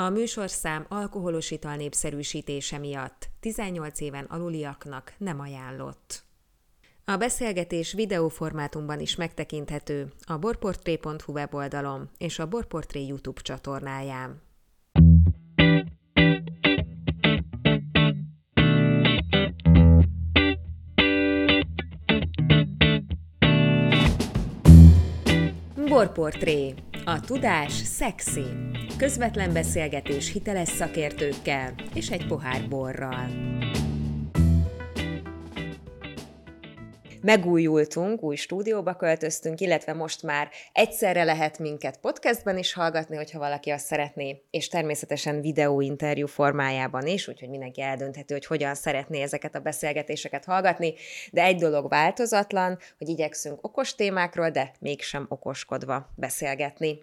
A műsorszám alkoholos ital népszerűsítése miatt 18 éven aluliaknak nem ajánlott. A beszélgetés videóformátumban is megtekinthető a borportré.hu weboldalon és a BorPortré YouTube csatornáján. BorPortré. A tudás szexi. Közvetlen beszélgetés hiteles szakértőkkel és egy pohár borral. Megújultunk, új stúdióba költöztünk, illetve most már egyszerre lehet minket podcastban is hallgatni, hogyha valaki azt szeretné, és természetesen videóinterjú formájában is, úgyhogy mindenki eldönthető, hogy hogyan szeretné ezeket a beszélgetéseket hallgatni, de egy dolog változatlan, hogy igyekszünk okos témákról, de mégsem okoskodva beszélgetni.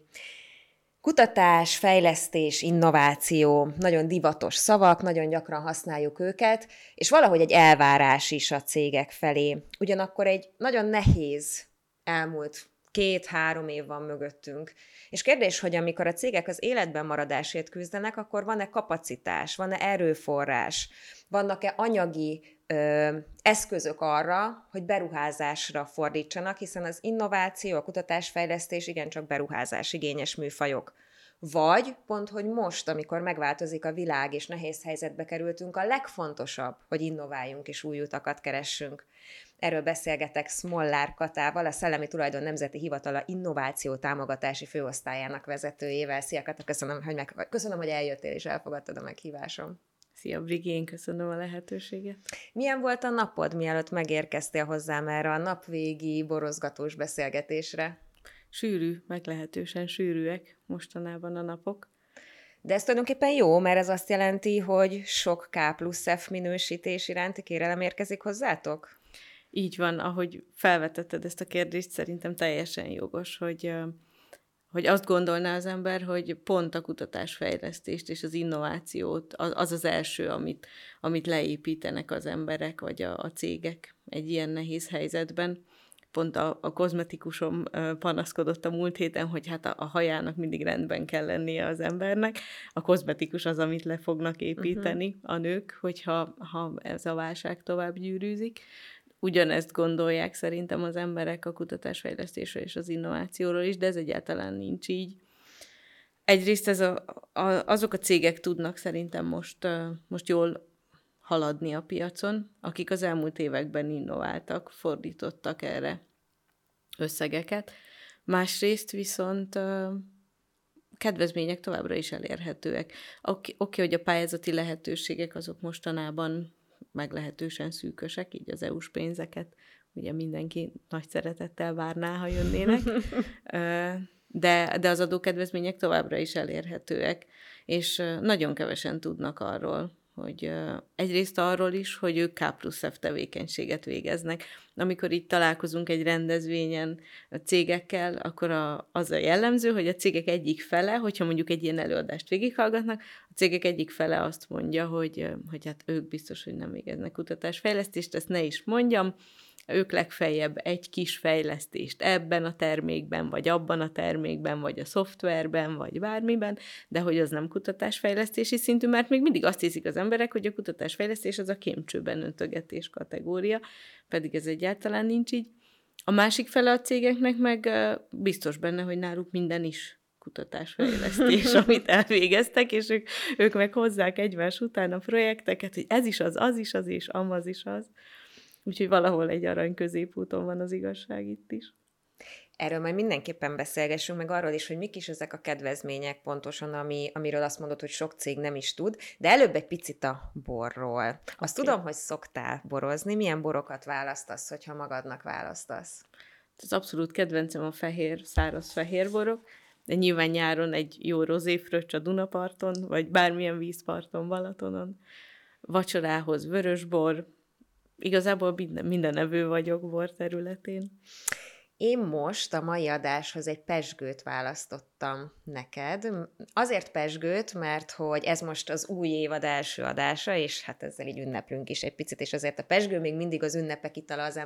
Kutatás, fejlesztés, innováció, nagyon divatos szavak, nagyon gyakran használjuk őket, és valahogy egy elvárás is a cégek felé. Ugyanakkor egy nagyon nehéz elmúlt 2-3 év van mögöttünk. És kérdés, hogy amikor a cégek az életben maradásért küzdenek, akkor van-e kapacitás, van-e erőforrás, vannak-e anyagi eszközök arra, hogy beruházásra fordítsanak, hiszen az innováció, a kutatásfejlesztés igencsak beruházás igényes műfajok. Vagy pont, hogy most, amikor megváltozik a világ és nehéz helyzetbe kerültünk, a legfontosabb, hogy innováljunk és új utakat keressünk. Erről beszélgetek Szmollár Katával, a Szellemi Tulajdon Nemzeti Hivatala Innováció Támogatási Főosztályának vezetőjével. Szia Kata, köszönöm, hogy eljöttél és elfogadtad a meghívásom. Szia, Brigén, köszönöm a lehetőséget. Milyen volt a napod, mielőtt megérkeztél hozzám erre a napvégi borozgatós beszélgetésre? Sűrű, meglehetősen sűrűek mostanában a napok. De ez tulajdonképpen jó, mert ez azt jelenti, hogy sok K+F minősítés iránti kérelem érkezik hozzátok? Így van, ahogy felvetetted ezt a kérdést, szerintem teljesen jogos, hogy azt gondolná az ember, hogy pont a kutatásfejlesztést és az innovációt az az első, amit leépítenek az emberek vagy a cégek egy ilyen nehéz helyzetben. Pont a kozmetikusom panaszkodott a múlt héten, hogy hát a hajának mindig rendben kell lennie az embernek. A kozmetikus az, amit le fognak építeni a nők, hogyha ez a válság tovább gyűrűzik. Ugyanezt gondolják szerintem az emberek a kutatásfejlesztésről és az innovációról is, de ez egyáltalán nincs így. Egyrészt ez azok a cégek tudnak szerintem most jól haladni a piacon, akik az elmúlt években innováltak, fordítottak erre összegeket. Másrészt viszont kedvezmények továbbra is elérhetőek. Oké, hogy a pályázati lehetőségek azok mostanában meglehetősen szűkösek, így az EU-s pénzeket. Ugye mindenki nagy szeretettel várná, ha jönnének, de az adókedvezmények továbbra is elérhetőek, és nagyon kevesen tudnak arról, hogy egyrészt arról is, hogy ők K+F tevékenységet végeznek. Amikor így találkozunk egy rendezvényen a cégekkel, akkor az a jellemző, hogy a cégek egyik fele, hogyha mondjuk egy ilyen előadást végighallgatnak, a cégek egyik fele azt mondja, hogy hát ők biztos, hogy nem végeznek kutatásfejlesztést, ezt ne is mondjam, ők legfeljebb egy kis fejlesztést ebben a termékben, vagy abban a termékben, vagy a szoftverben, vagy bármiben, de hogy az nem kutatásfejlesztési szintű, mert még mindig azt hiszik az emberek, hogy a kutatásfejlesztés az a kémcsőben öntögetés kategória, pedig ez egyáltalán nincs így. A másik fele a cégeknek meg biztos benne, hogy náluk minden is kutatásfejlesztés, amit elvégeztek, és ők meg hozzák egymás után a projekteket, hogy ez is az és amaz is az. Úgyhogy valahol egy arany középúton van az igazság itt is. Erről majd mindenképpen beszélgessünk, meg arról is, hogy mik is ezek a kedvezmények pontosan, amiről azt mondod, hogy sok cég nem is tud, de előbb egy picit a borról. Azt tudom, hogy szoktál borozni, milyen borokat választasz, hogyha magadnak választasz? Ez abszolút kedvencem a száraz fehér borok, de nyilván nyáron egy jó rozéfröccs a Dunaparton, vagy bármilyen vízparton, Balatonon, vacsorához vörösbor. Igazából minden evő vagyok bor területén. Én most a mai adáshoz egy pezsgőt választottam neked. Azért pezsgőt, mert hogy ez most az új évad első adása, és hát ezzel így ünneplünk is egy picit, és azért a pezsgő még mindig az ünnepek itala az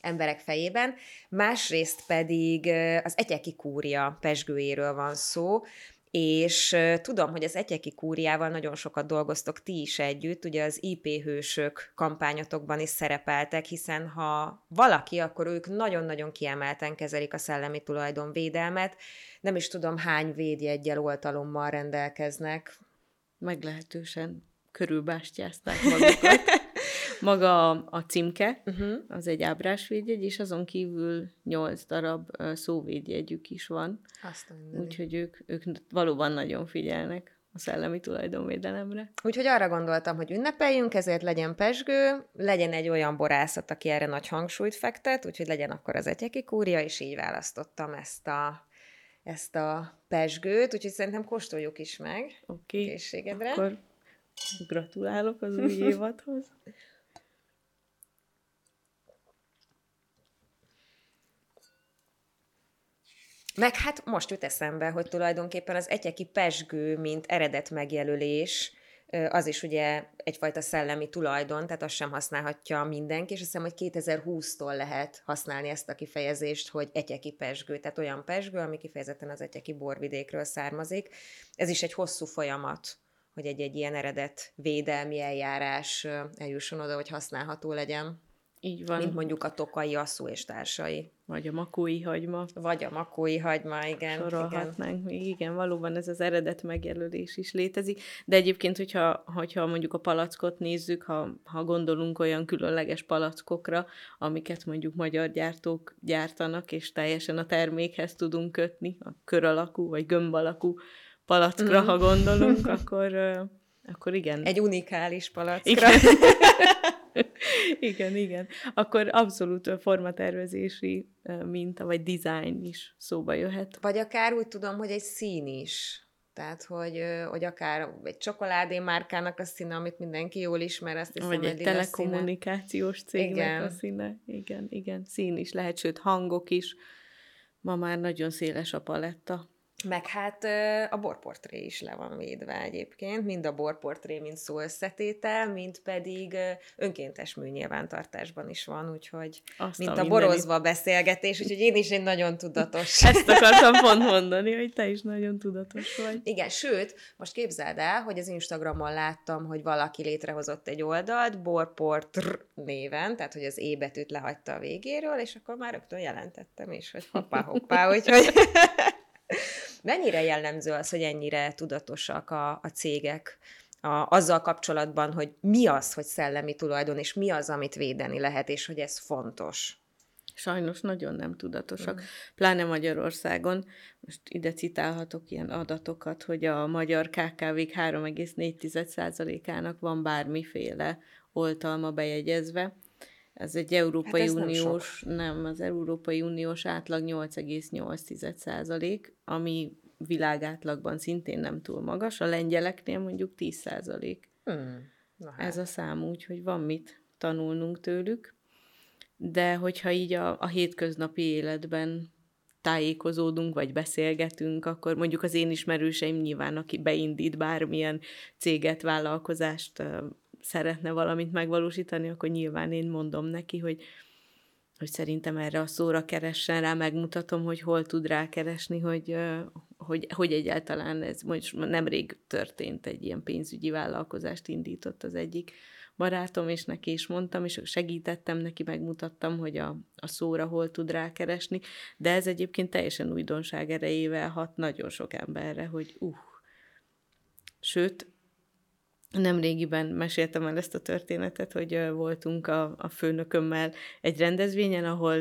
emberek fejében. Másrészt pedig az Etyeki Kúria pezsgőjéről van szó, és tudom, hogy az Etyeki Kúriával nagyon sokat dolgoztok ti is együtt, ugye az IP hősök kampányotokban is szerepeltek, hiszen ha valaki, akkor ők nagyon-nagyon kiemelten kezelik a szellemi tulajdonvédelmet, nem is tudom hány védjeggyel, oltalommal rendelkeznek. Meglehetősen körülbástyázták magukat. Maga a címke, az egy ábrásvédjegy, és azon kívül 8 darab szóvédjegyük is van. Úgyhogy ők valóban nagyon figyelnek a szellemi tulajdonvédelemre. Úgyhogy arra gondoltam, hogy ünnepeljünk, ezért legyen pezsgő, legyen egy olyan borászat, aki erre nagy hangsúlyt fektet, úgyhogy legyen akkor az Etyeki Kúria, és így választottam ezt a pezsgőt, úgyhogy szerintem kóstoljuk is meg. Oké, készségedre. Akkor gratulálok az új évadhoz. Meg hát most jut eszembe, hogy tulajdonképpen az etyeki pezsgő, mint eredet megjelölés, az is ugye egyfajta szellemi tulajdon, tehát azt sem használhatja mindenki, és azt hiszem, hogy 2020-tól lehet használni ezt a kifejezést, hogy etyeki pezsgő, tehát olyan pezsgő, ami kifejezetten az etyeki borvidékről származik. Ez is egy hosszú folyamat, hogy egy ilyen eredet védelmi eljárás eljusson oda, hogy használható legyen. Így van. Mint mondjuk a tokai asszú és társai. Vagy a makói hagyma. Igen. Sorolhatnánk még, igen, valóban ez az eredet megjelölés is létezik. De egyébként, hogyha mondjuk a palackot nézzük, ha gondolunk olyan különleges palackokra, amiket mondjuk magyar gyártók gyártanak, és teljesen a termékhez tudunk kötni, a kör alakú vagy gömb alakú palackra, ha gondolunk, akkor igen. Egy unikális palackra. Igen. Igen. Akkor abszolút formatervezési minta, vagy design is szóba jöhet. Vagy akár úgy tudom, hogy egy szín is. Tehát, hogy akár egy csokoládé márkának a színe, amit mindenki jól ismer, azt hiszem, hogy egy telekommunikációs cégnek igen. A színe. Igen. Szín is lehet, sőt hangok is. Ma már nagyon széles a paletta. Meg hát a borportré is le van védve egyébként, mind a borportré, mint szó összetétel, mint pedig önkéntes műnyilvántartásban is van, úgyhogy azt mint a borozva beszélgetés, úgyhogy én is nagyon tudatos. Ezt akartam pont mondani, hogy te is nagyon tudatos vagy. Igen, sőt, most képzeld el, hogy az Instagramon láttam, hogy valaki létrehozott egy oldalt, BorPortré néven, tehát hogy az E betűt lehagyta a végéről, és akkor már rögtön jelentettem is, hogy hoppá, úgyhogy... Mennyire jellemző az, hogy ennyire tudatosak a cégek azzal kapcsolatban, hogy mi az, hogy szellemi tulajdon, és mi az, amit védeni lehet, és hogy ez fontos? Sajnos nagyon nem tudatosak. Pláne Magyarországon, most ide citálhatok ilyen adatokat, hogy a magyar KKV-k 3,4%-ának van bármiféle oltalma bejegyezve. Ez egy Európai Uniós, az Európai Uniós átlag 8,8%, ami világátlagban szintén nem túl magas, a lengyeleknél mondjuk 10%. Ez a szám, úgyhogy van mit tanulnunk tőlük, de hogyha így a hétköznapi életben tájékozódunk, vagy beszélgetünk, akkor mondjuk az én ismerőseim nyilván, aki beindít bármilyen céget, vállalkozást, szeretne valamit megvalósítani, akkor nyilván én mondom neki, hogy szerintem erre a szóra keressen rá, megmutatom, hogy hol tud rákeresni, hogy egyáltalán ez most nemrég történt, egy ilyen pénzügyi vállalkozást indított az egyik barátom, és neki is mondtam, és segítettem neki, megmutattam, hogy a szóra hol tud rákeresni, de ez egyébként teljesen újdonság erejével hat nagyon sok emberre, hogy sőt, nemrégiben meséltem el ezt a történetet, hogy voltunk a főnökömmel egy rendezvényen, ahol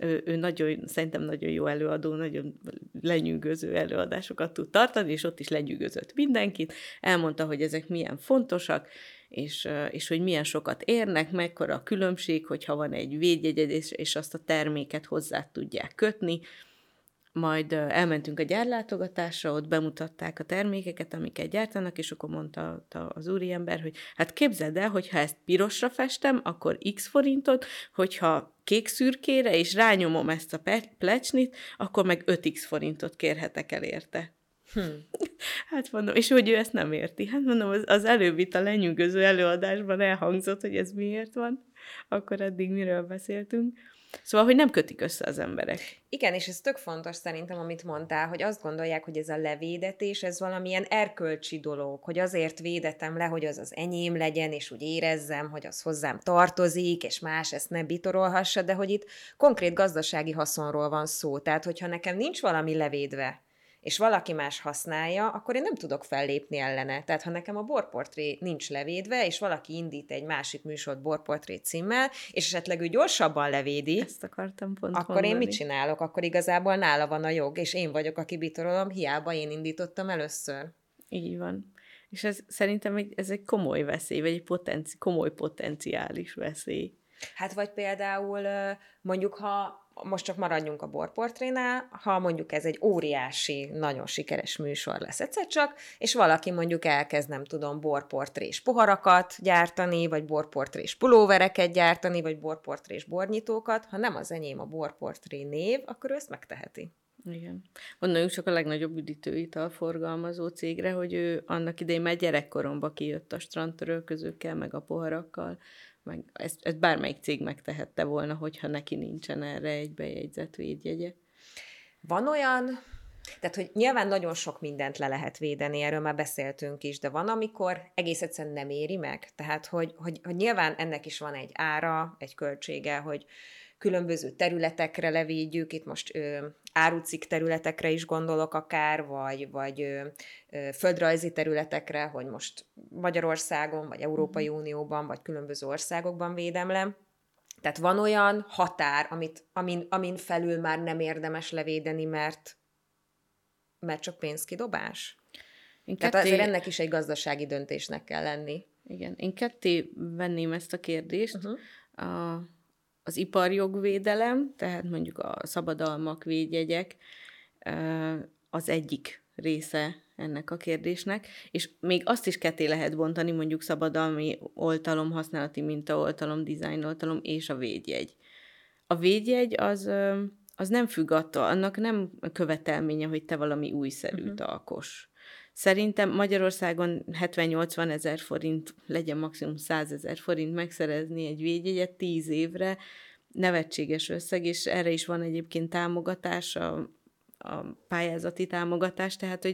ő nagyon, szerintem nagyon jó előadó, nagyon lenyűgöző előadásokat tud tartani, és ott is lenyűgözött mindenkit, elmondta, hogy ezek milyen fontosak, és hogy milyen sokat érnek, mekkora a különbség, hogyha van egy védjegyed, és azt a terméket hozzá tudják kötni. Majd elmentünk a gyárlátogatásra, ott bemutatták a termékeket, amiket gyártanak, és akkor mondta az úriember, hogy hát képzeld el, hogyha ezt pirosra festem, akkor x forintot, hogyha kék szürkére, és rányomom ezt a plecsnit, akkor meg 5x forintot kérhetek el érte. Hát mondom, és hogy ő ezt nem érti. Hát mondom, az előbb itt a lenyűgöző előadásban elhangzott, hogy ez miért van, akkor eddig miről beszéltünk. Szóval, hogy nem kötik össze az emberek. Igen, és ez tök fontos szerintem, amit mondtál, hogy azt gondolják, hogy ez a levédetés, ez valamilyen erkölcsi dolog, hogy azért védetem le, hogy az az enyém legyen, és úgy érezzem, hogy az hozzám tartozik, és más ezt ne bitorolhassa, de hogy itt konkrét gazdasági haszonról van szó. Tehát, hogyha nekem nincs valami levédve, és valaki más használja, akkor én nem tudok fellépni ellene. Tehát, ha nekem a BorPortré nincs levédve, és valaki indít egy másik műsort BorPortré címmel, és esetleg ő gyorsabban levédi, ezt akartam pont akkor mondani. Én mit csinálok? Akkor igazából nála van a jog, és én vagyok, aki bitorolom, hiába én indítottam először. Így van. És ez szerintem ez egy komoly veszély, vagy egy komoly potenciális veszély. Hát vagy például mondjuk, ha most csak maradjunk a BorPortrénál, ha mondjuk ez egy óriási, nagyon sikeres műsor lesz egyszer csak, és valaki mondjuk elkezd, nem tudom, BorPortrés poharakat gyártani, vagy BorPortrés pulóvereket gyártani, vagy BorPortrés bornyitókat, ha nem az enyém a BorPortré név, akkor ő ezt megteheti. Igen. Gondoljuk csak a legnagyobb üdítőital forgalmazó cégre, hogy ő annak idején már gyerekkoromba kijött a strandtörölközőkkel, meg a poharakkal, meg ezt bármelyik cég megtehette volna, hogyha neki nincsen erre egy bejegyzett védjegye. Van olyan, tehát hogy nyilván nagyon sok mindent le lehet védeni, erről már beszéltünk is, de van, amikor egész egyszerűen nem éri meg. Tehát, hogy nyilván ennek is van egy ára, egy költsége, hogy különböző területekre levédjük, itt most árucik területekre is gondolok akár, vagy földrajzi területekre, hogy most Magyarországon, vagy Európai Unióban, vagy különböző országokban védem le. Tehát van olyan határ, amin felül már nem érdemes levédeni, mert csak pénzkidobás. Tehát azért ennek is egy gazdasági döntésnek kell lenni. Igen, én ketté venném ezt a kérdést. Az iparjogvédelem, tehát mondjuk a szabadalmak, védjegyek az egyik része ennek a kérdésnek, és még azt is ketté lehet bontani, mondjuk szabadalmi oltalom, használati mintaoltalom, dizájnoltalom és a védjegy. A védjegy az nem függ attól, annak nem követelménye, hogy te valami újszerűt alkoss. Szerintem Magyarországon 70-80 ezer forint, legyen maximum 100 ezer forint megszerezni egy védjegyet 10 évre, nevetséges összeg, és erre is van egyébként támogatás, a pályázati támogatás, tehát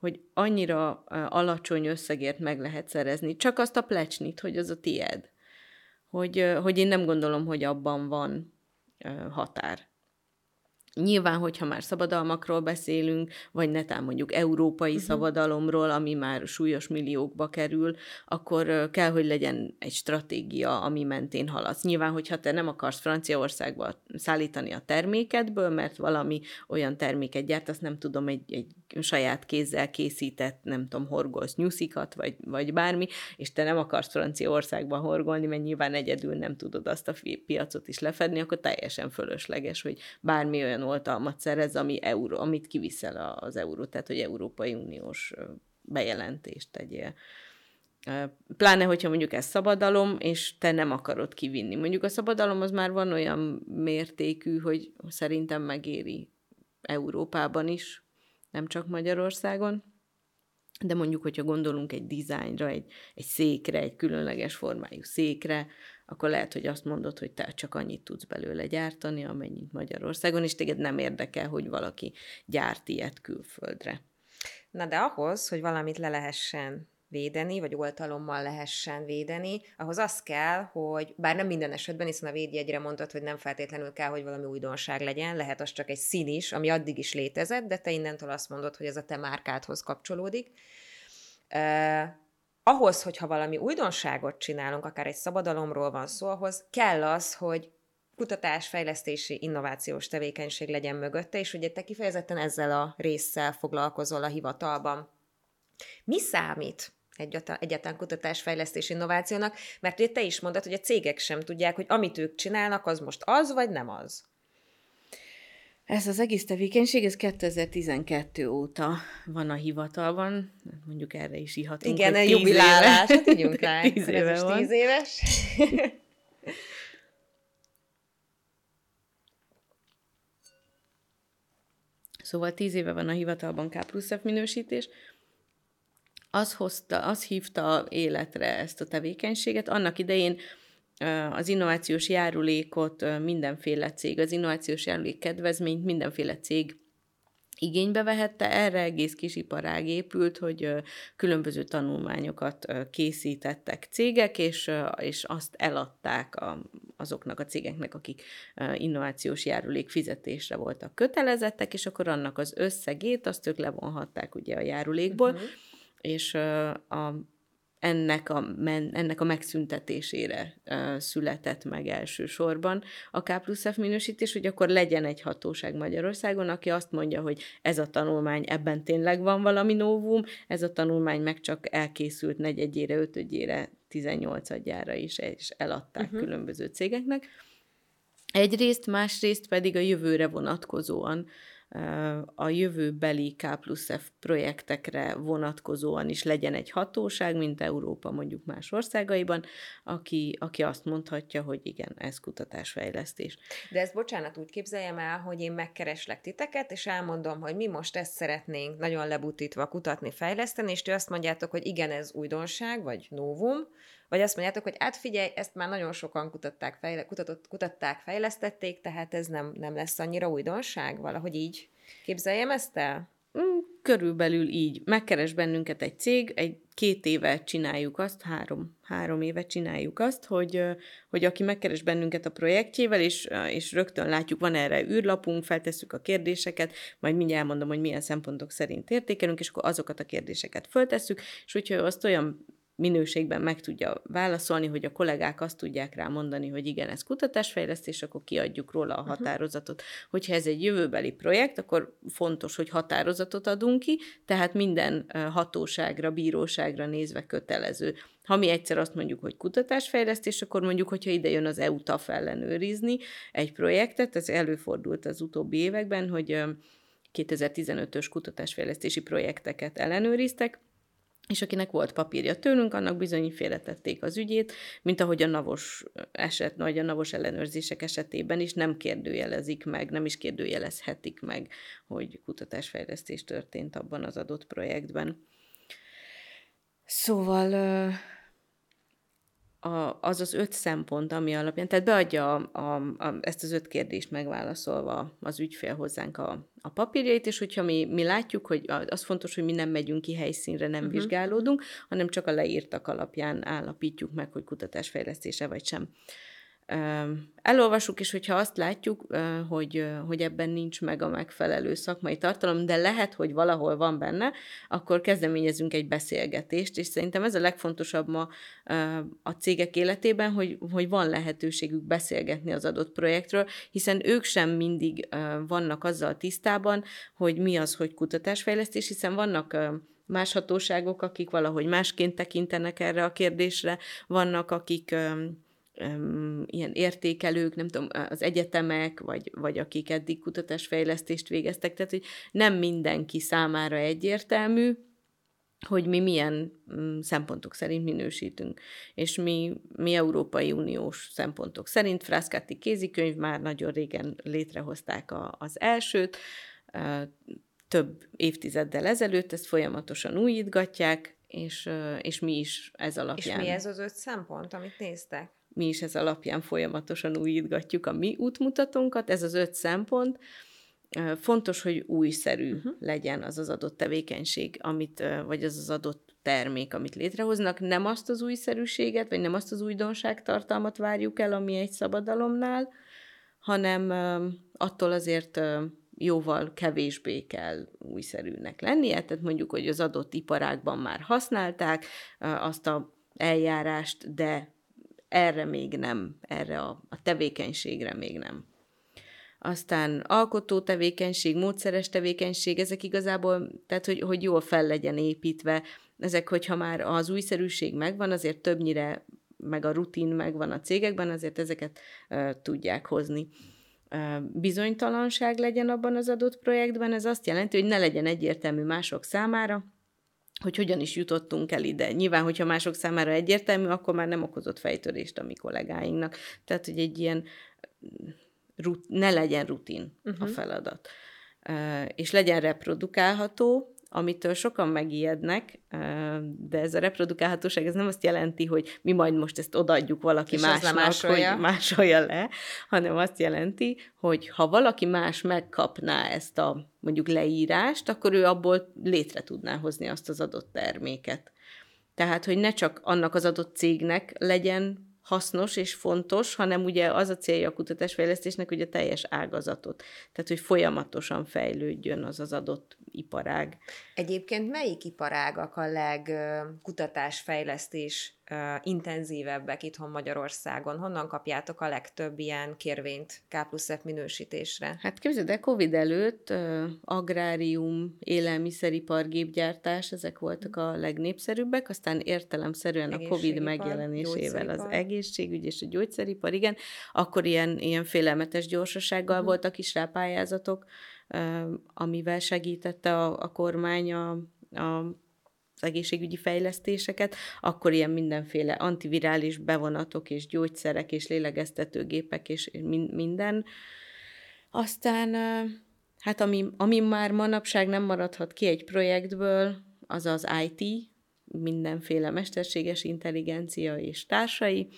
hogy annyira alacsony összegért meg lehet szerezni. Csak azt a plecsnit, hogy az a tied. Hogy én nem gondolom, hogy abban van határ. Nyilván, hogyha már szabadalmakról beszélünk, vagy netán mondjuk európai szabadalomról, ami már súlyos milliókba kerül, akkor kell, hogy legyen egy stratégia, ami mentén haladsz. Nyilván, hogyha te nem akarsz Franciaországba szállítani a termékedből, mert valami olyan terméket gyártasz, nem tudom, egy saját kézzel készített, nem tudom, horgolsz nyuszikat, vagy bármi, és te nem akarsz Franciaországba horgolni, mert nyilván egyedül nem tudod azt a piacot is lefedni, akkor teljesen fölösleges, hogy bármi olyan oltalmat szerez, amit kiviszel az euró, tehát hogy Európai Uniós bejelentést tegyél. Pláne, hogyha mondjuk ez szabadalom, és te nem akarod kivinni. Mondjuk a szabadalom az már van olyan mértékű, hogy szerintem megéri Európában is, nem csak Magyarországon, de mondjuk, hogyha gondolunk egy dizájnra, egy székre, egy különleges formájú székre, akkor lehet, hogy azt mondod, hogy te csak annyit tudsz belőle gyártani, amennyit Magyarországon, és téged nem érdekel, hogy valaki gyárt ilyet külföldre. Na de ahhoz, hogy valamit le lehessen védeni, vagy oltalommal lehessen védeni, ahhoz az kell, hogy bár nem minden esetben, hiszen a védjegyre mondtad, hogy nem feltétlenül kell, hogy valami újdonság legyen, lehet az csak egy szín is, ami addig is létezett, de te innentől azt mondod, hogy ez a te márkádhoz kapcsolódik. Ahhoz, hogyha valami újdonságot csinálunk, akár egy szabadalomról van szó, ahhoz kell az, hogy kutatás, fejlesztési, innovációs tevékenység legyen mögötte, és ugye te kifejezetten ezzel a résszel foglalkozol a hivatalban. Mi számít egyáltalán kutatás, fejlesztés, innovációnak? Mert ugye te is mondtad, hogy a cégek sem tudják, hogy amit ők csinálnak, az most az, vagy nem az. Ez az egész tevékenység, ez 2012 óta van a hivatalban, mondjuk erre is ihatunk. Igen, egy jubilálás, hát ígyunk rá, ez is 10 éves. Szóval 10 éve van a hivatalban K+F minősítés. Az hívta életre ezt a tevékenységet. Annak idején az innovációs járulékot mindenféle cég, az innovációs járulék kedvezményt mindenféle cég igénybe vehette, erre egész kis iparág épült, hogy különböző tanulmányokat készítettek cégek, és azt eladták azoknak a cégeknek, akik innovációs járulék fizetésre voltak kötelezettek, és akkor annak az összegét, azt ők levonhatták ugye a járulékból, és ennek a megszüntetésére született meg elsősorban a K+F minősítés, hogy akkor legyen egy hatóság Magyarországon, aki azt mondja, hogy ez a tanulmány, ebben tényleg van valami novum, ez a tanulmány meg csak elkészült negyedjére, ötödjére, 18-adjára is, és eladták különböző cégeknek. Egyrészt, másrészt pedig a jövőre vonatkozóan, a jövőbeli K+F projektekre vonatkozóan is legyen egy hatóság, mint Európa mondjuk más országaiban, aki azt mondhatja, hogy igen, ez kutatásfejlesztés. De ezt, bocsánat, úgy képzeljem el, hogy én megkereslek titeket, és elmondom, hogy mi most ezt szeretnénk nagyon lebutítva kutatni, fejleszteni, és ti azt mondjátok, hogy igen, ez újdonság, vagy novum, vagy azt mondjátok, hogy hát figyelj, ezt már nagyon sokan kutatták, fejlesztették, tehát ez nem lesz annyira újdonság? Valahogy így képzeljem ezt el? Körülbelül így. Megkeres bennünket egy cég, 2 éve csináljuk azt, 3 éve csináljuk azt, hogy aki megkeres bennünket a projektjével, és rögtön látjuk, van erre űrlapunk, feltesszük a kérdéseket, majd mindjárt elmondom, hogy milyen szempontok szerint értékelünk, és akkor azokat a kérdéseket föltesszük, és úgyhogy azt olyan minőségben meg tudja válaszolni, hogy a kollégák azt tudják rá mondani, hogy igen, ez kutatásfejlesztés, akkor kiadjuk róla a határozatot. Hogyha ez egy jövőbeli projekt, akkor fontos, hogy határozatot adunk ki, tehát minden hatóságra, bíróságra nézve kötelező. Ha mi egyszer azt mondjuk, hogy kutatásfejlesztés, akkor mondjuk, hogyha ide jön az EU TAF ellenőrizni egy projektet, ez előfordult az utóbbi években, hogy 2015-ös kutatásfejlesztési projekteket ellenőriztek, és akinek volt papírja tőlünk, annak bizony félretették az ügyét, mint ahogy a NAV-os eset, vagy a NAV-os ellenőrzések esetében is nem kérdőjelezik meg, nem is kérdőjelezhetik meg, hogy kutatásfejlesztés történt abban az adott projektben. Szóval az az 5 szempont, ami alapján, tehát beadja ezt az 5 kérdést megválaszolva az ügyfél hozzánk a papírjait, és hogyha mi látjuk, hogy az fontos, hogy mi nem megyünk ki helyszínre, nem vizsgálódunk, hanem csak a leírtak alapján állapítjuk meg, hogy kutatásfejlesztése vagy sem. Elolvasjuk, és hogyha azt látjuk, hogy ebben nincs meg a megfelelő szakmai tartalom, de lehet, hogy valahol van benne, akkor kezdeményezünk egy beszélgetést, és szerintem ez a legfontosabb ma a cégek életében, hogy van lehetőségük beszélgetni az adott projektről, hiszen ők sem mindig vannak azzal tisztában, hogy mi az, hogy kutatásfejlesztés, hiszen vannak más hatóságok, akik valahogy másként tekintenek erre a kérdésre, vannak, akik ilyen értékelők, nem tudom, az egyetemek, vagy akik eddig kutatásfejlesztést végeztek, tehát hogy nem mindenki számára egyértelmű, hogy mi milyen szempontok szerint minősítünk. És mi Európai Uniós szempontok szerint, Frascati kézikönyv, már nagyon régen létrehozták az elsőt, több évtizeddel ezelőtt, ezt folyamatosan újítgatják, és mi is ez alapján. És mi ez az 5 szempont, amit néztek? Mi is ez alapján folyamatosan újítgatjuk a mi útmutatónkat, ez az 5 szempont. Fontos, hogy újszerű legyen az az adott tevékenység, vagy az az adott termék, amit létrehoznak. Nem azt az újszerűséget, vagy nem azt az újdonságtartalmat várjuk el, ami egy szabadalomnál, hanem attól azért jóval kevésbé kell újszerűnek lennie. Tehát mondjuk, hogy az adott iparágban már használták azt az eljárást, de erre még nem, erre a tevékenységre még nem. Aztán alkotó tevékenység, módszeres tevékenység, ezek igazából, tehát hogy jól fel legyen építve, ezek, hogyha már az újszerűség megvan, azért többnyire, meg a rutin megvan a cégekben, azért ezeket tudják hozni. Bizonytalanság legyen abban az adott projektben, ez azt jelenti, hogy ne legyen egyértelmű mások számára, hogy hogyan is jutottunk el ide. Nyilván, hogyha mások számára egyértelmű, akkor már nem okozott fejtörést a mi kollégáinknak. Tehát, hogy egy ilyen ne legyen rutin a feladat. És legyen reprodukálható, amitől sokan megijednek, de ez a reprodukálhatóság, ez nem azt jelenti, hogy mi majd most ezt odaadjuk valaki másnak, hogy másolja le, hanem azt jelenti, hogy ha valaki más megkapná ezt a mondjuk leírást, akkor ő abból létre tudná hozni azt az adott terméket. Tehát, hogy ne csak annak az adott cégnek legyen hasznos és fontos, hanem ugye az a célja a kutatásfejlesztésnek, hogy a teljes ágazatot. Tehát, hogy folyamatosan fejlődjön az az adott iparág. Egyébként melyik iparágak a legkutatásfejlesztés intenzívebbek itthon Magyarországon? Honnan kapjátok a legtöbb ilyen kérvényt K+F minősítésre? Hát képzeld el, Covid előtt agrárium, élelmiszeripar, gépgyártás, ezek voltak a legnépszerűbbek, aztán értelemszerűen a Covid megjelenésével az egészségügy és a gyógyszeripar, igen, akkor ilyen félelmetes gyorsasággal voltak is rá pályázatok, amivel segítette a kormány az egészségügyi fejlesztéseket, akkor ilyen mindenféle antivirális bevonatok és gyógyszerek és lélegeztetőgépek és minden. Aztán, hát ami már manapság nem maradhat ki egy projektből, az az IT, mindenféle mesterséges intelligencia és társai.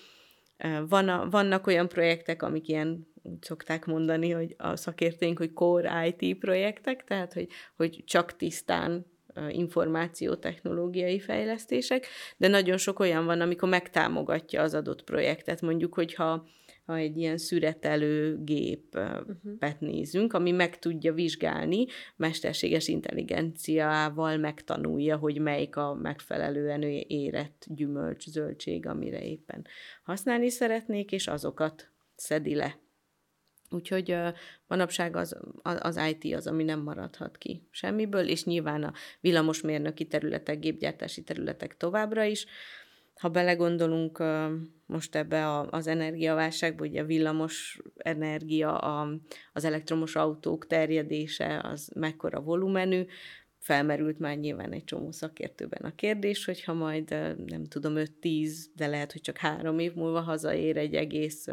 Vannak olyan projektek, amik ilyen, úgy szokták mondani, hogy a szakértőink, hogy core IT projektek, tehát, hogy csak tisztán információtechnológiai fejlesztések, de nagyon sok olyan van, amikor megtámogatja az adott projektet. Mondjuk, hogyha egy ilyen szüretelő gépet nézünk, ami meg tudja vizsgálni, mesterséges intelligenciával megtanulja, hogy melyik a megfelelően érett gyümölcs, zöldség, amire éppen használni szeretnék, és azokat szedi le. Úgyhogy manapság az IT az, ami nem maradhat ki semmiből, és nyilván a villamosmérnöki területek, gépgyártási területek továbbra is. Ha belegondolunk most ebbe az energiaválságba, ugye a villamos energia, az elektromos autók terjedése, az mekkora volumenű, felmerült már nyilván egy csomó szakértőben a kérdés, hogyha majd, nem tudom, 5-10, de lehet, hogy csak 3 év múlva hazaér egy egész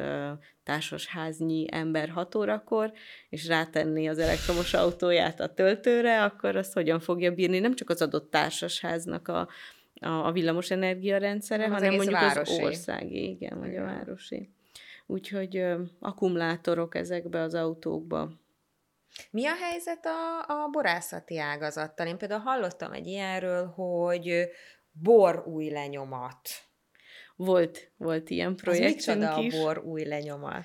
társasháznyi ember 6 órakor, és rátenni az elektromos autóját a töltőre, akkor azt hogyan fogja bírni nem csak az adott társasháznak a villamos energiarendszere, hanem mondjuk városi. Az országé, igen, vagy a városi. Úgyhogy akkumulátorok ezekbe az autókba. Mi a helyzet a borászati ágazattal? Én például hallottam egy ilyenről, hogy bor új lenyomat. Volt ilyen projektünk is. Az micsoda a bor új lenyomat?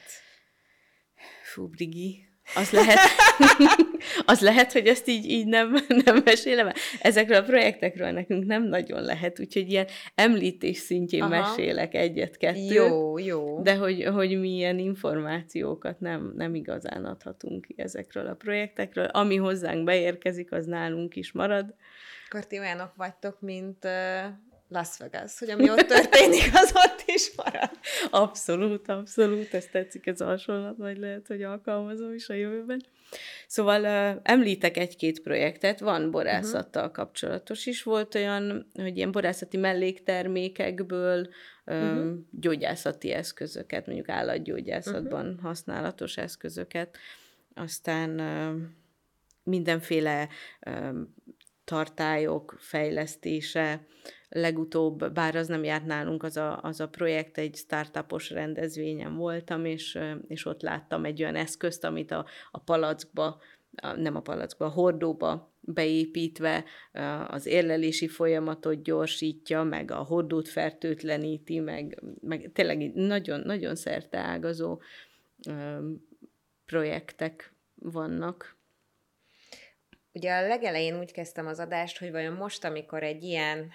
Fú, Brigi. Az lehet, hogy ezt így nem mesélem. Ezekről a projektekről nekünk nem nagyon lehet, úgyhogy ilyen említés szintjén mesélek egyet-kettőt. Jó. De hogy mi ilyen információkat nem igazán adhatunk ki ezekről a projektekről. Ami hozzánk beérkezik, az nálunk is marad. Akkor ti olyanok vagytok, mint Las Vegas, hogy ami ott történik, az ott is marad. Abszolút, ezt tetszik, ez a hasonlat, vagy lehet, hogy alkalmazom is a jövőben. Szóval említek egy-két projektet, van borászattal kapcsolatos is, volt olyan, hogy ilyen borászati melléktermékekből gyógyászati eszközöket, mondjuk állatgyógyászatban használatos eszközöket, aztán mindenféle tartályok fejlesztése, legutóbb, bár az nem járt nálunk, az a projekt, egy startupos rendezvényen voltam, és ott láttam egy olyan eszközt, amit a hordóba beépítve az érlelési folyamatot gyorsítja, meg a hordót fertőtleníti, meg tényleg nagyon, nagyon szerteágazó projektek vannak. Ugye a legelején úgy kezdtem az adást, hogy vajon most, amikor egy ilyen,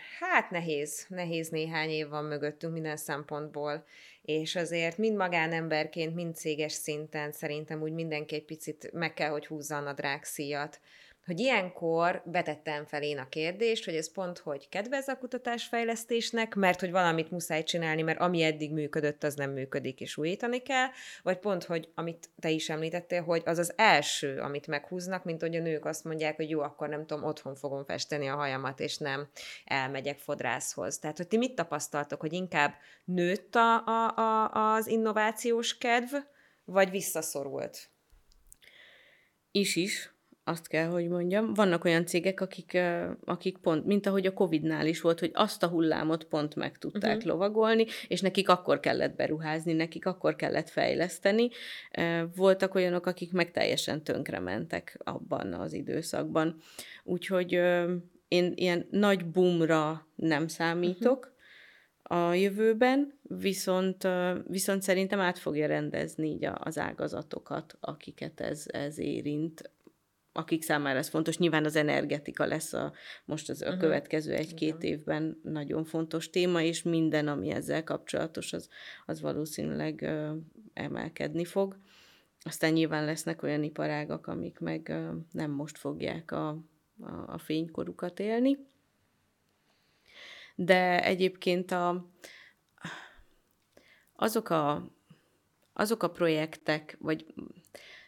nehéz néhány év van mögöttünk minden szempontból, és azért mind magánemberként, mind céges szinten szerintem úgy mindenki egy picit meg kell, hogy húzza a nadrágszíjat, hogy ilyenkor betettem fel én a kérdést, hogy ez pont, hogy kedvez a kutatásfejlesztésnek, mert hogy valamit muszáj csinálni, mert ami eddig működött, az nem működik, és újítani kell, vagy pont, hogy amit te is említettél, hogy az az első, amit meghúznak, mint hogy a nők azt mondják, hogy jó, akkor nem tudom, otthon fogom festeni a hajamat, és nem elmegyek fodrászhoz. Tehát, hogy ti mit tapasztaltok, hogy inkább nőtt az innovációs kedv, vagy visszaszorult? Is. Azt kell, hogy mondjam. Vannak olyan cégek, akik pont, mint ahogy a Covid-nál is volt, hogy azt a hullámot pont meg tudták lovagolni, és nekik akkor kellett beruházni, nekik akkor kellett fejleszteni. Voltak olyanok, akik meg teljesen tönkrementek abban az időszakban. Úgyhogy én ilyen nagy boomra nem számítok a jövőben, viszont szerintem át fogja rendezni így az ágazatokat, akiket ez érint, akik számára ez fontos. Nyilván az energetika lesz most az a következő egy-két évben nagyon fontos téma, és minden, ami ezzel kapcsolatos, az valószínűleg emelkedni fog. Aztán nyilván lesznek olyan iparágak, amik meg nem most fogják a fénykorukat élni. De egyébként azok a projektek, vagy...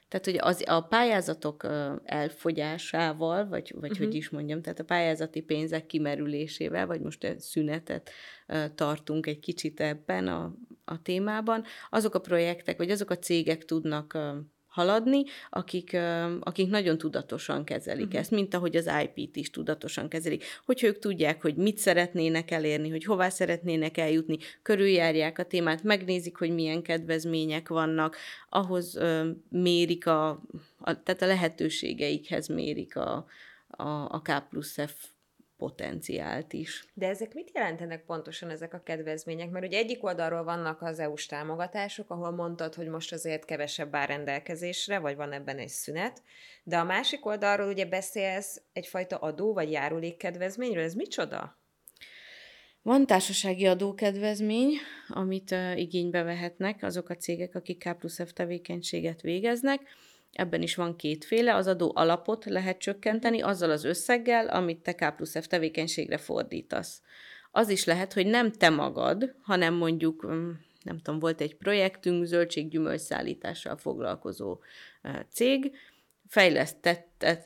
Tehát, hogy a pályázatok elfogyásával, vagy hogy is mondjam, tehát a pályázati pénzek kimerülésével, vagy most egy szünetet tartunk egy kicsit ebben a témában, azok a projektek, vagy azok a cégek tudnak haladni, akik nagyon tudatosan kezelik ezt, mint ahogy az IP-t is tudatosan kezelik. Hogyha ők tudják, hogy mit szeretnének elérni, hogy hová szeretnének eljutni, körüljárják a témát, megnézik, hogy milyen kedvezmények vannak, ahhoz mérik tehát a lehetőségeikhez mérik a K+F potenciált is. De ezek mit jelentenek pontosan ezek a kedvezmények? Mert ugye egyik oldalról vannak az EU-s támogatások, ahol mondtad, hogy most azért kevesebb áll rendelkezésre, vagy van ebben egy szünet, de a másik oldalról ugye beszélsz egyfajta adó vagy járulékkedvezményről, ez micsoda? Van társasági adókedvezmény, amit igénybe vehetnek azok a cégek, akik K+F tevékenységet végeznek. Ebben is van kétféle, az adó alapot lehet csökkenteni azzal az összeggel, amit te K+F tevékenységre fordítasz. Az is lehet, hogy nem te magad, hanem mondjuk, nem tudom, volt egy projektünk, zöldséggyümölcsszállítással foglalkozó cég,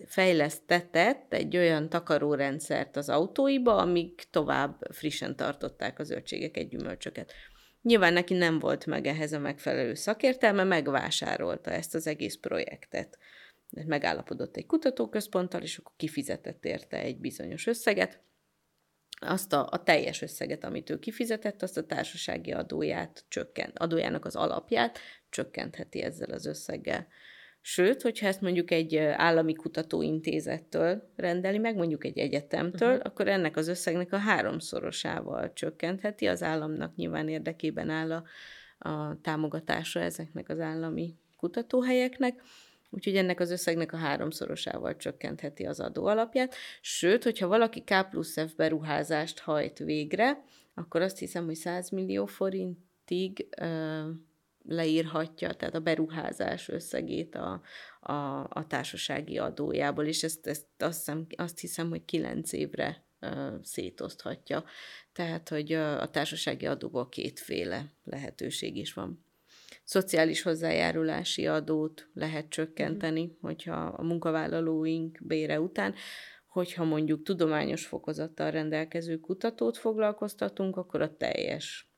fejlesztetett egy olyan takarórendszert az autóiba, amíg tovább frissen tartották a zöldségeket, gyümölcsöket. Nyilván neki nem volt meg ehhez a megfelelő szakértelme, megvásárolta ezt az egész projektet. Megállapodott egy kutatóközponttal, és akkor kifizetett érte egy bizonyos összeget. Azt a teljes összeget, amit ő kifizetett, azt a társasági adójának az alapját csökkentheti ezzel az összeggel. Sőt, hogyha ezt mondjuk egy állami kutatóintézettől rendeli meg, mondjuk egy egyetemtől, akkor ennek az összegnek a 3-szorosával csökkentheti. Az államnak nyilván érdekében áll a támogatása ezeknek az állami kutatóhelyeknek, úgyhogy ennek az összegnek a 3-szorosával csökkentheti az adó alapját. Sőt, hogyha valaki K+F beruházást hajt végre, akkor azt hiszem, hogy 100 millió forintig... leírhatja, tehát a beruházás összegét a társasági adójából, és ezt azt hiszem, hogy 9 évre szétoszthatja. Tehát, hogy a társasági adóból kétféle lehetőség is van. Szociális hozzájárulási adót lehet csökkenteni, hogyha a munkavállalóink bére után, hogyha mondjuk tudományos fokozattal rendelkező kutatót foglalkoztatunk, akkor a teljes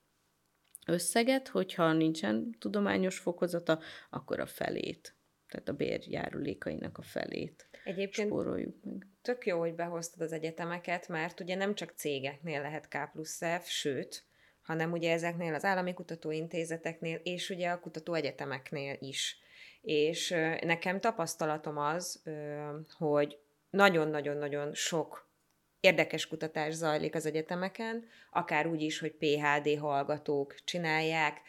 összeget, hogyha nincsen tudományos fokozata, akkor a felét, tehát a bérjárulékainak a felét spóroljuk meg. Tök jó, hogy behoztad az egyetemeket, mert ugye nem csak cégeknél lehet K+F, sőt, hanem ugye ezeknél az állami kutatóintézeteknél, és ugye a kutatóegyetemeknél is. És nekem tapasztalatom az, hogy nagyon-nagyon-nagyon sok érdekes kutatás zajlik az egyetemeken, akár úgy is, hogy PhD hallgatók csinálják,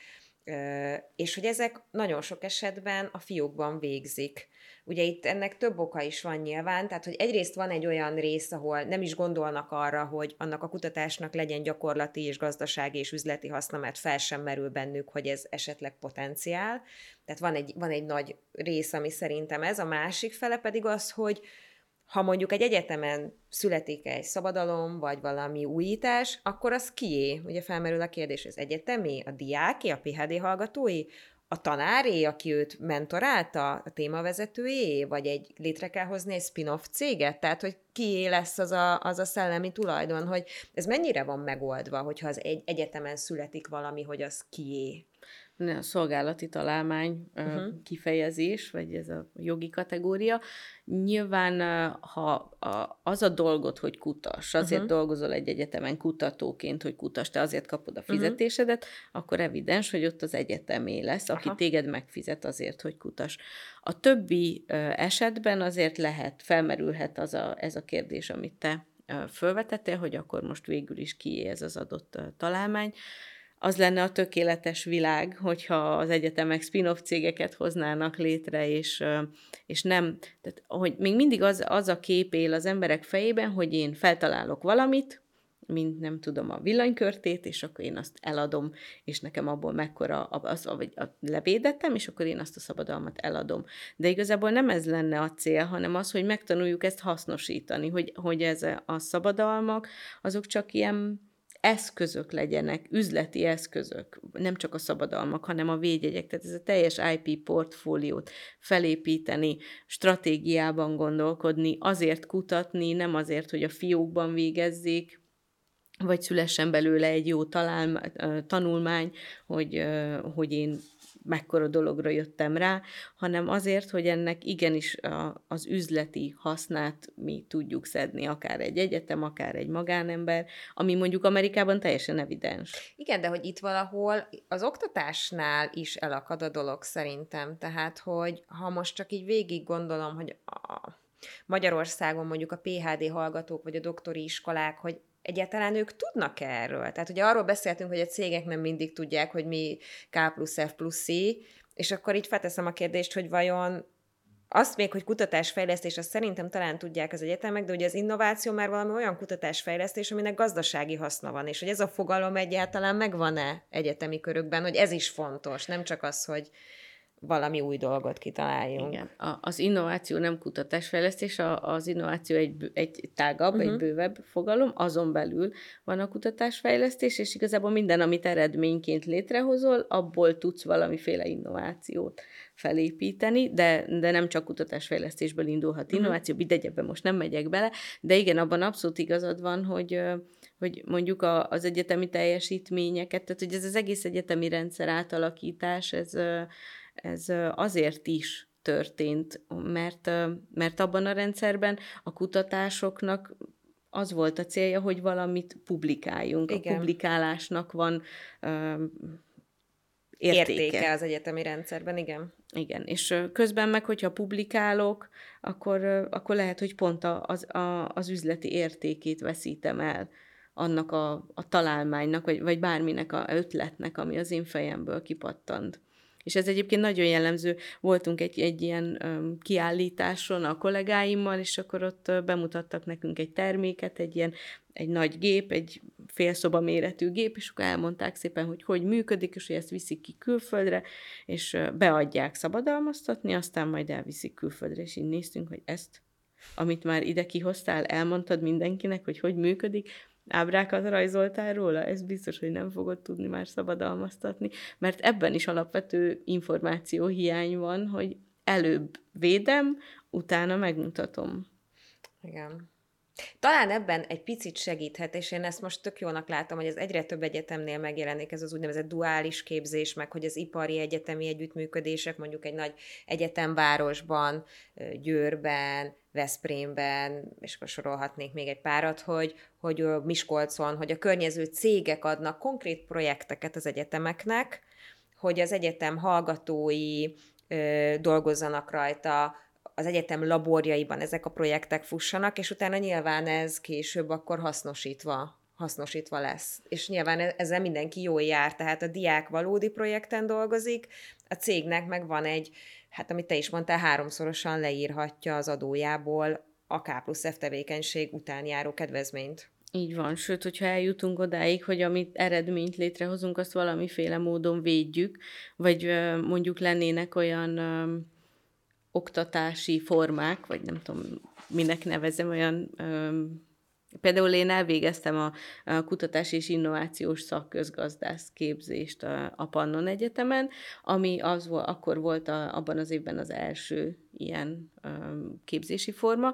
és hogy ezek nagyon sok esetben a fiókban végzik. Ugye itt ennek több oka is van nyilván, tehát hogy egyrészt van egy olyan rész, ahol nem is gondolnak arra, hogy annak a kutatásnak legyen gyakorlati és gazdasági és üzleti haszna, mert fel sem merül bennük, hogy ez esetleg potenciál. Tehát van egy nagy rész, ami szerintem ez. A másik fele pedig az, hogy ha mondjuk egy egyetemen születik egy szabadalom, vagy valami újítás, akkor az kié? Ugye felmerül a kérdés, az egyetemi, a diáké, a PhD hallgatói, a tanáré, aki őt mentorálta, a témavezetőjé, vagy létre kell hozni egy spin-off céget? Tehát, hogy kié lesz az a szellemi tulajdon, hogy ez mennyire van megoldva, hogyha az egy egyetemen születik valami, hogy az kié? A szolgálati találmány kifejezés, vagy ez a jogi kategória. Nyilván, ha az a dolgot, hogy kutass, azért dolgozol egy egyetemen kutatóként, hogy kutass, te azért kapod a fizetésedet, akkor evidens, hogy ott az egyetemé lesz, aki téged megfizet azért, hogy kutass. A többi esetben azért felmerülhet ez a kérdés, amit te fölvetettél, hogy akkor most végül is kié ez az adott találmány. Az lenne a tökéletes világ, hogyha az egyetemek spin-off cégeket hoznának létre, és nem, tehát, hogy még mindig az a kép él az emberek fejében, hogy én feltalálok valamit, mint nem tudom, a villanykörtét, és akkor én azt eladom, és nekem abból mekkora, levédettem, és akkor én azt a szabadalmat eladom. De igazából nem ez lenne a cél, hanem az, hogy megtanuljuk ezt hasznosítani, hogy ez a szabadalmak, azok csak ilyen eszközök legyenek, üzleti eszközök, nem csak a szabadalmak, hanem a védjegyek, tehát ez a teljes IP portfóliót felépíteni, stratégiában gondolkodni, azért kutatni, nem azért, hogy a fiókban végezzék, vagy szülessen belőle egy jó tanulmány, hogy én mekkora dologra jöttem rá, hanem azért, hogy ennek igenis az üzleti hasznát mi tudjuk szedni, akár egy egyetem, akár egy magánember, ami mondjuk Amerikában teljesen evidens. Igen, de hogy itt valahol az oktatásnál is elakad a dolog szerintem, tehát, hogy ha most csak így végig gondolom, hogy Magyarországon mondjuk a PhD hallgatók, vagy a doktori iskolák, hogy egyáltalán ők tudnak erről? Tehát ugye arról beszéltünk, hogy a cégek nem mindig tudják, hogy mi K+F+I, és akkor így felteszem a kérdést, hogy vajon azt még, hogy kutatásfejlesztés, azt szerintem talán tudják az egyetemek, de ugye az innováció már valami olyan kutatásfejlesztés, aminek gazdasági haszna van, és hogy ez a fogalom egyáltalán megvan-e egyetemi körökben, hogy ez is fontos, nem csak az, hogy valami új dolgot kitaláljunk. Igen. Az innováció nem kutatásfejlesztés, az innováció egy tágabb, egy bővebb fogalom, azon belül van a kutatásfejlesztés, és igazából minden, amit eredményként létrehozol, abból tudsz valamiféle innovációt felépíteni, de nem csak kutatásfejlesztésből indulhat innováció, mindegy, ebben most nem megyek bele, de igen, abban abszolút igazad van, hogy mondjuk az egyetemi teljesítményeket, tehát hogy ez az egész egyetemi rendszer átalakítás, ez azért is történt, mert abban a rendszerben a kutatásoknak az volt a célja, hogy valamit publikáljunk. Igen. A publikálásnak van értéke az egyetemi rendszerben, igen. Igen, és közben meg, hogyha publikálok, akkor lehet, hogy pont az üzleti értékét veszítem el annak a találmánynak, vagy bárminek a ötletnek, ami az én fejemből kipattant. És ez egyébként nagyon jellemző. Voltunk egy ilyen kiállításon a kollégáimmal, és akkor ott bemutattak nekünk egy terméket, egy nagy gép, egy félszoba méretű gép, és akkor elmondták szépen, hogy működik, és hogy ezt viszik ki külföldre, és beadják szabadalmaztatni, aztán majd elviszik külföldre, és így néztünk, hogy ezt, amit már ide kihoztál, elmondtad mindenkinek, hogy működik, ábrákat rajzoltál róla, ez biztos, hogy nem fogod tudni már szabadalmaztatni, mert ebben is alapvető információhiány van, hogy előbb védem, utána megmutatom. Igen. Talán ebben egy picit segíthet, és én ezt most tök jónak látom, hogy ez egyre több egyetemnél megjelenik, ez az úgynevezett duális képzés, meg hogy az ipari egyetemi együttműködések mondjuk egy nagy egyetemvárosban, Győrben, Veszprémben, és akkor sorolhatnék még egy párat, hogy Miskolcon, hogy a környező cégek adnak konkrét projekteket az egyetemeknek, hogy az egyetem hallgatói dolgozzanak rajta, az egyetem laborjaiban ezek a projektek fussanak, és utána nyilván ez később akkor hasznosítva lesz. És nyilván ezzel mindenki jól jár, tehát a diák valódi projekten dolgozik, a cégnek meg van egy, hát amit te is mondtál, háromszorosan leírhatja az adójából a K+F tevékenység után járó kedvezményt. Így van, sőt, hogyha eljutunk odáig, hogy amit eredményt létrehozunk, azt valamiféle módon védjük, vagy mondjuk lennének olyan oktatási formák, vagy nem tudom, minek nevezem, olyan... Például én elvégeztem a kutatási és innovációs szakközgazdász képzést a Pannon Egyetemen, ami akkor volt abban az évben az első ilyen képzési forma,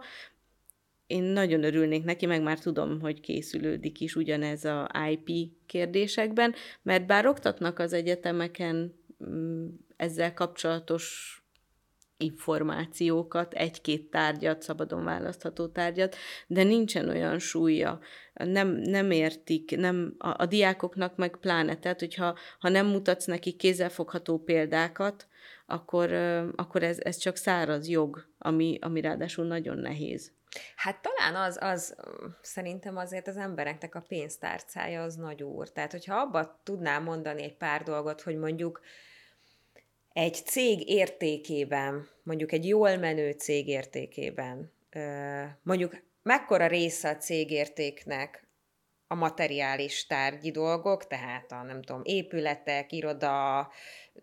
Én nagyon örülnék neki, meg már tudom, hogy készülődik is ugyanez a IP kérdésekben, mert bár oktatnak az egyetemeken ezzel kapcsolatos információkat, egy-két tárgyat, szabadon választható tárgyat, de nincsen olyan súlya. Nem értik, a diákoknak meg pláne. Tehát, hogyha nem mutatsz nekik kézzelfogható példákat, akkor ez csak száraz jog, ami ráadásul nagyon nehéz. Hát talán az szerintem azért az embereknek a pénztárcája az nagy úr. Tehát, hogyha abba tudnám mondani egy pár dolgot, hogy mondjuk egy cég értékében, mondjuk egy jól menő cég értékében, mondjuk mekkora része a cégértéknek a materiális tárgyi dolgok, tehát a nem tudom, épületek, iroda,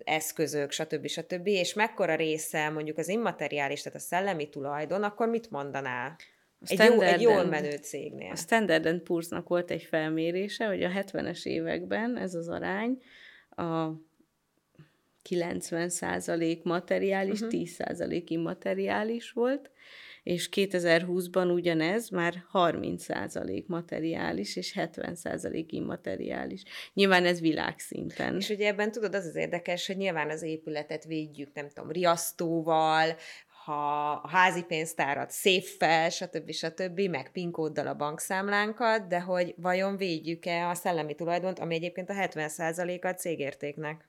eszközök, stb. És mekkora része mondjuk az immateriális, tehát a szellemi tulajdon, akkor mit mondanál? Egy jól menő cégnél. A Standard & Poor's-nak volt egy felmérése, hogy a 70-es években ez az arány a 90% materiális, 10% immateriális volt, és 2020-ban ugyanez már 30% materiális, és 70% immateriális. Nyilván ez világszinten. És ugye ebben tudod, az érdekes, hogy nyilván az épületet védjük, nem tudom, riasztóval, ha a házi pénztárat széffel, stb., meg pinkóddal a bankszámlánkat, de hogy vajon védjük-e a szellemi tulajdont, ami egyébként a 70%-a a cégértéknek.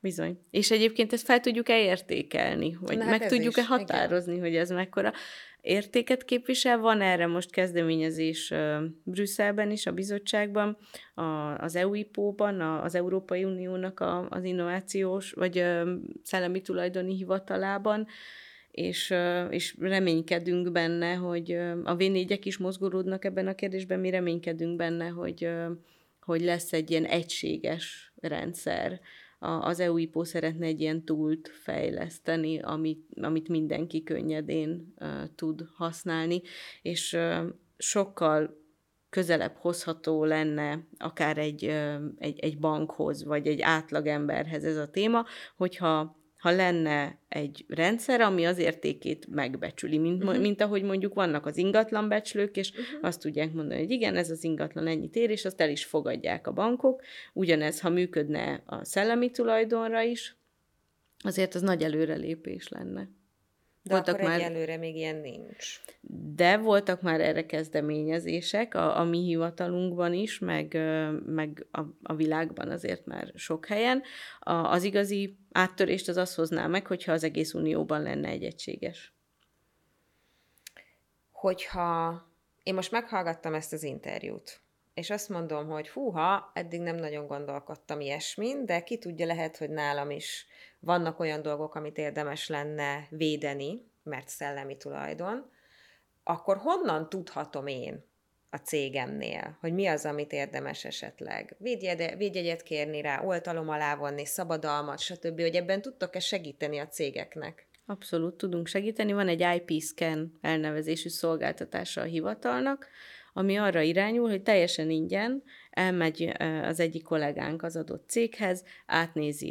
Bizony. És egyébként ezt fel tudjuk-e értékelni, hogy meg tudjuk-e határozni, igen, hogy ez mekkora értéket képvisel. Van erre most kezdeményezés Brüsszelben is, a bizottságban, az EUIPO-ban, az Európai Uniónak az innovációs, vagy szellemi tulajdoni hivatalában, és reménykedünk benne, hogy a V4-ek is mozgolódnak ebben a kérdésben, mi reménykedünk benne, hogy lesz egy ilyen egységes rendszer. Az EUIPO szeretne egy ilyen túlt fejleszteni, amit mindenki könnyedén tud használni, és sokkal közelebb hozható lenne akár egy bankhoz, vagy egy átlagemberhez ez a téma, hogyha lenne egy rendszer, ami az értékét megbecsüli, mint ahogy mondjuk vannak az ingatlanbecslők, és azt tudják mondani, hogy igen, ez az ingatlan ennyit ér, és azt el is fogadják a bankok. Ugyanez, ha működne a szellemi tulajdonra is, azért az nagy előrelépés lenne. De voltak akkor már... egyelőre még ilyen nincs. De voltak már erre kezdeményezések, a mi hivatalunkban is, meg a világban azért már sok helyen. Az igazi áttörést az hozná meg, hogyha az egész unióban lenne egy egységes. Hogyha én most meghallgattam ezt az interjút, és azt mondom, hogy húha, eddig nem nagyon gondolkodtam ilyesmin, de ki tudja, lehet, hogy nálam is vannak olyan dolgok, amit érdemes lenne védeni, mert szellemi tulajdon, akkor honnan tudhatom én a cégemnél, hogy mi az, amit érdemes esetleg védjegyet kérni rá, oltalom alá vonni, szabadalmat, stb., hogy ebben tudtok-e segíteni a cégeknek? Abszolút tudunk segíteni. Van egy IP Scan elnevezésű szolgáltatása a hivatalnak, ami arra irányul, hogy teljesen ingyen elmegy az egyik kollégánk az adott céghez, átnézi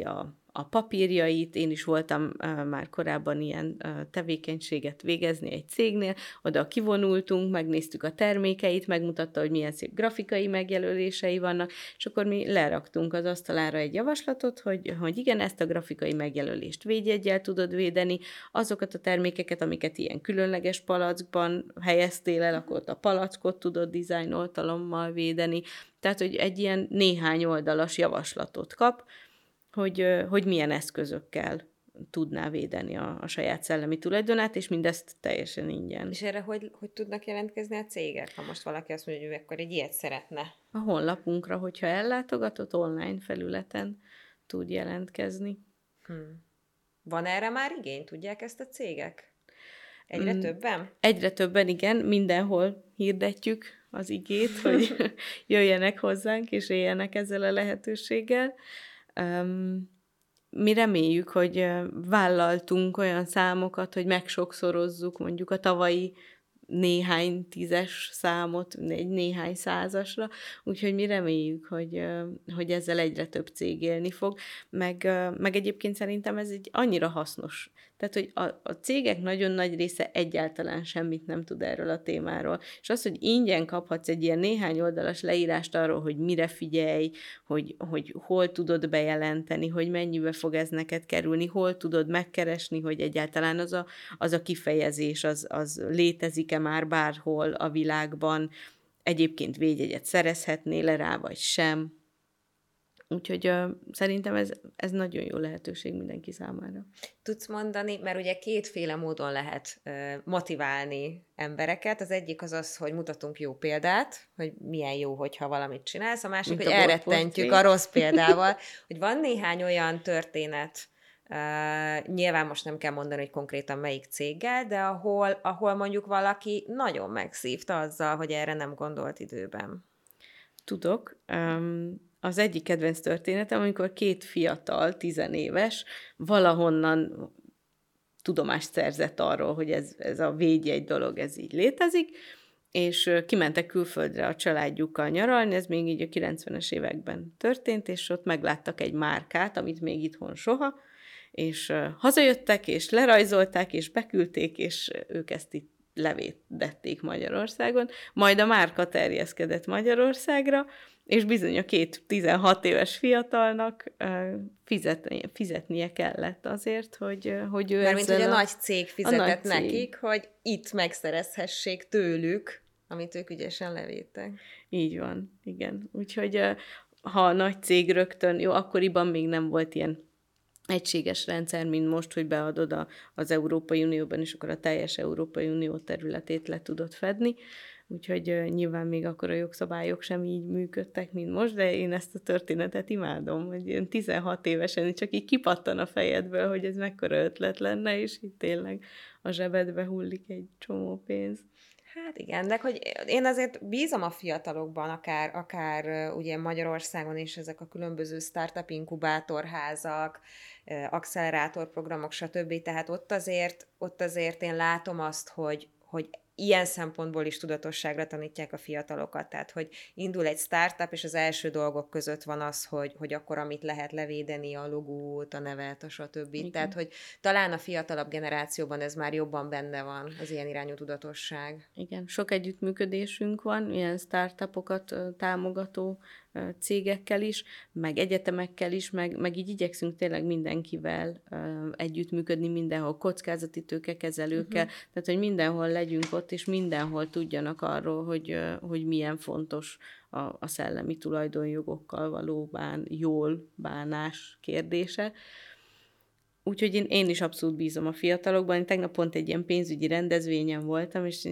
a papírjait, én is voltam már korábban ilyen tevékenységet végezni egy cégnél, oda kivonultunk, megnéztük a termékeit, megmutatta, hogy milyen szép grafikai megjelölései vannak, és akkor mi leraktunk az asztalára egy javaslatot, hogy igen, ezt a grafikai megjelölést védjeggyel tudod védeni, azokat a termékeket, amiket ilyen különleges palackban helyeztél el, akkor a palackot tudod dizájnoltalommal védeni, tehát, hogy egy ilyen néhány oldalas javaslatot kap, hogy milyen eszközökkel tudná védeni a saját szellemi tulajdonát, és mindezt teljesen ingyen. És erre hogy tudnak jelentkezni a cégek, ha most valaki azt mondja, hogy akkor egy ilyet szeretne? A honlapunkra, hogyha ellátogatott, online felületen tud jelentkezni. Van erre már igény? Tudják ezt a cégek? Egyre többen? Egyre többen, igen. Mindenhol hirdetjük az igét, hogy jöjjenek hozzánk, és éljenek ezzel a lehetőséggel. Mi reméljük, hogy vállaltunk olyan számokat, hogy megsokszorozzuk mondjuk a tavalyi néhány tízes számot, egy néhány százasra, úgyhogy mi reméljük, hogy ezzel egyre több cég élni fog, meg egyébként szerintem ez egy annyira hasznos. Tehát, hogy a cégek nagyon nagy része egyáltalán semmit nem tud erről a témáról. És az, hogy ingyen kaphatsz egy ilyen néhány oldalas leírást arról, hogy mire figyelj, hogy hol tudod bejelenteni, hogy mennyibe fog ez neked kerülni, hol tudod megkeresni, hogy egyáltalán az a kifejezés, az létezik-e már bárhol a világban, egyébként védjegyet szerezhetnél-e rá, vagy sem. Úgyhogy szerintem ez nagyon jó lehetőség mindenki számára. Tudsz mondani, mert ugye kétféle módon lehet motiválni embereket. Az egyik az, hogy mutatunk jó példát, hogy milyen jó, hogyha valamit csinálsz. A másik, mint hogy elrettentjük a rossz példával. Hogy van néhány olyan történet, nyilván most nem kell mondani, hogy konkrétan melyik céggel, de ahol mondjuk valaki nagyon megszívta azzal, hogy erre nem gondolt időben. Tudok. Az egyik kedvenc történetem, amikor két fiatal, 10 éves, valahonnan tudomást szerzett arról, hogy ez a védjegy dolog, ez így létezik, és kimentek külföldre a családjukkal nyaralni, ez még így a 90-es években történt, és ott megláttak egy márkát, amit még itthon soha, és hazajöttek, és lerajzolták, és beküldték, és ők ezt itt levédették Magyarországon, majd a márka terjeszkedett Magyarországra, és bizony a két 16 éves fiatalnak fizetnie kellett azért, hogy ő mármint, hogy a nagy cég fizetett nekik, hogy itt megszerezhessék tőlük, amit ők ügyesen levédtek. Így van, igen. Úgyhogy ha a nagy cég rögtön, jó, akkoriban még nem volt ilyen egységes rendszer, mint most, hogy beadod az Európai Unióban, és akkor a teljes Európai Unió területét le tudod fedni. Úgyhogy nyilván még akkor a jogszabályok sem így működtek, mint most, de én ezt a történetet imádom, hogy ilyen 16 évesen csak így kipattan a fejedből, hogy ez mekkora ötlet lenne, és így tényleg a zsebedbe hullik egy csomó pénz. Hát igen, de hogy én azért bízom a fiatalokban, akár ugye Magyarországon is ezek a különböző startup inkubátorházak, akcelerátorprogramok, stb. Tehát ott azért én látom azt, hogy ilyen szempontból is tudatosságra tanítják a fiatalokat. Tehát, hogy indul egy startup, és az első dolgok között van az, hogy akkor amit lehet levédeni, a logót, a nevet, a stb. Igen. Tehát, hogy talán a fiatalabb generációban ez már jobban benne van, az ilyen irányú tudatosság. Igen, sok együttműködésünk van, ilyen startupokat támogató cégekkel is, meg egyetemekkel is, meg így igyekszünk tényleg mindenkivel együttműködni, mindenhol kockázati tőkekezelőkkel, tehát, hogy mindenhol legyünk ott, és mindenhol tudjanak arról, hogy milyen fontos a szellemi tulajdonjogokkal való jól bánás kérdése. Úgyhogy én is abszolút bízom a fiatalokban. Én tegnap pont egy ilyen pénzügyi rendezvényen voltam, és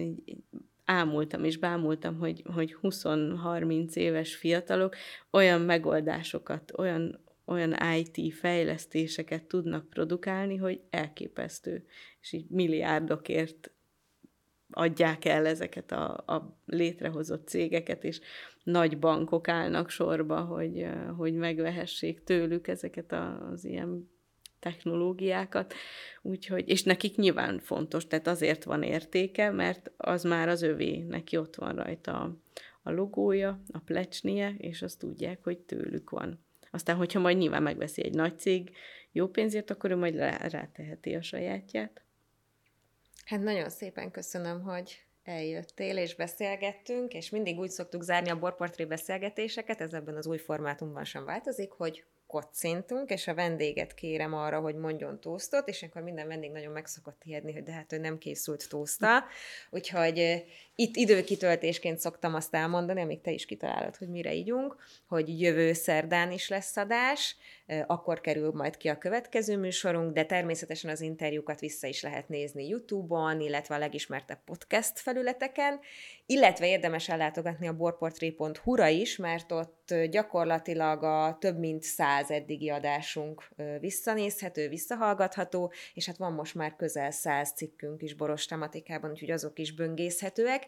ámultam és bámultam, hogy 20-30 éves fiatalok olyan megoldásokat, olyan IT fejlesztéseket tudnak produkálni, hogy elképesztő. És így milliárdokért adják el ezeket a létrehozott cégeket, és nagy bankok állnak sorba, hogy megvehessék tőlük ezeket az ilyen technológiákat, úgyhogy, és nekik nyilván fontos, tehát azért van értéke, mert az már az övé, neki ott van rajta a logója, a plecsnie, és azt tudják, hogy tőlük van. Aztán, hogyha majd nyilván megveszi egy nagy cég jó pénzért, akkor ő majd ráteheti a sajátját. Hát nagyon szépen köszönöm, hogy eljöttél, és beszélgettünk, és mindig úgy szoktuk zárni a BorPortré beszélgetéseket, ez ebben az új formátumban sem változik, hogy kocintunk, és a vendéget kérem arra, hogy mondjon tósztot, és akkor minden vendég nagyon meg szokott ijedni, hogy de hát ő nem készült tószta, úgyhogy itt időkitöltésként szoktam azt elmondani, amíg te is kitalálod, hogy mire igyunk, hogy jövő szerdán is lesz adás, akkor kerül majd ki a következő műsorunk, de természetesen az interjúkat vissza is lehet nézni YouTube-on, illetve a legismertebb podcast felületeken, illetve érdemes ellátogatni a borportré.hu-ra is, mert ott gyakorlatilag a több mint 100 eddigi adásunk visszanézhető, visszahallgatható, és hát van most már közel 100 cikkünk is boros tematikában, úgyhogy azok is böngészhetőek.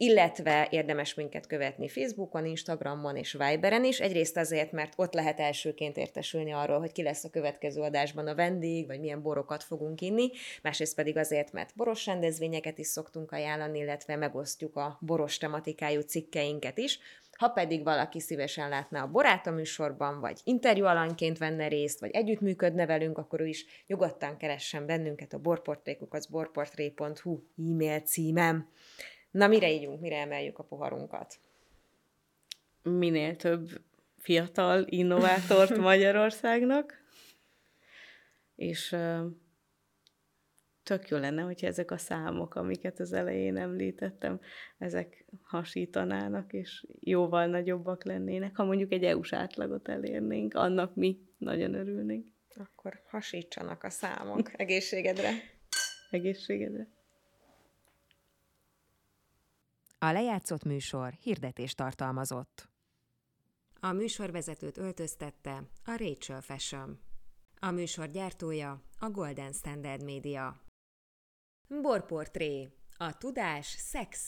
illetve érdemes minket követni Facebookon, Instagramon és Viberen is, egyrészt azért, mert ott lehet elsőként értesülni arról, hogy ki lesz a következő adásban a vendég, vagy milyen borokat fogunk inni, másrészt pedig azért, mert boros rendezvényeket is szoktunk ajánlani, illetve megosztjuk a boros tematikájú cikkeinket is. Ha pedig valaki szívesen látna a borát a műsorban, vagy interjú alanyként venne részt, vagy együttműködne velünk, akkor ő is nyugodtan keressen bennünket a borportré@borportré.hu e-mail címem. Na, mire ígyunk, mire emeljük a poharunkat? Minél több fiatal innovátort Magyarországnak, és tök jó lenne, hogyha ezek a számok, amiket az elején említettem, ezek hasítanának, és jóval nagyobbak lennének. Ha mondjuk egy EU-s átlagot elérnénk, annak mi nagyon örülnénk. Akkor hasítsanak a számok. Egészségedre! Egészségedre! A lejátszott műsor hirdetést tartalmazott. A műsorvezetőt öltöztette a Rachel Fashion. A műsor gyártója a Golden Standard Media. BorPortré. A tudás szex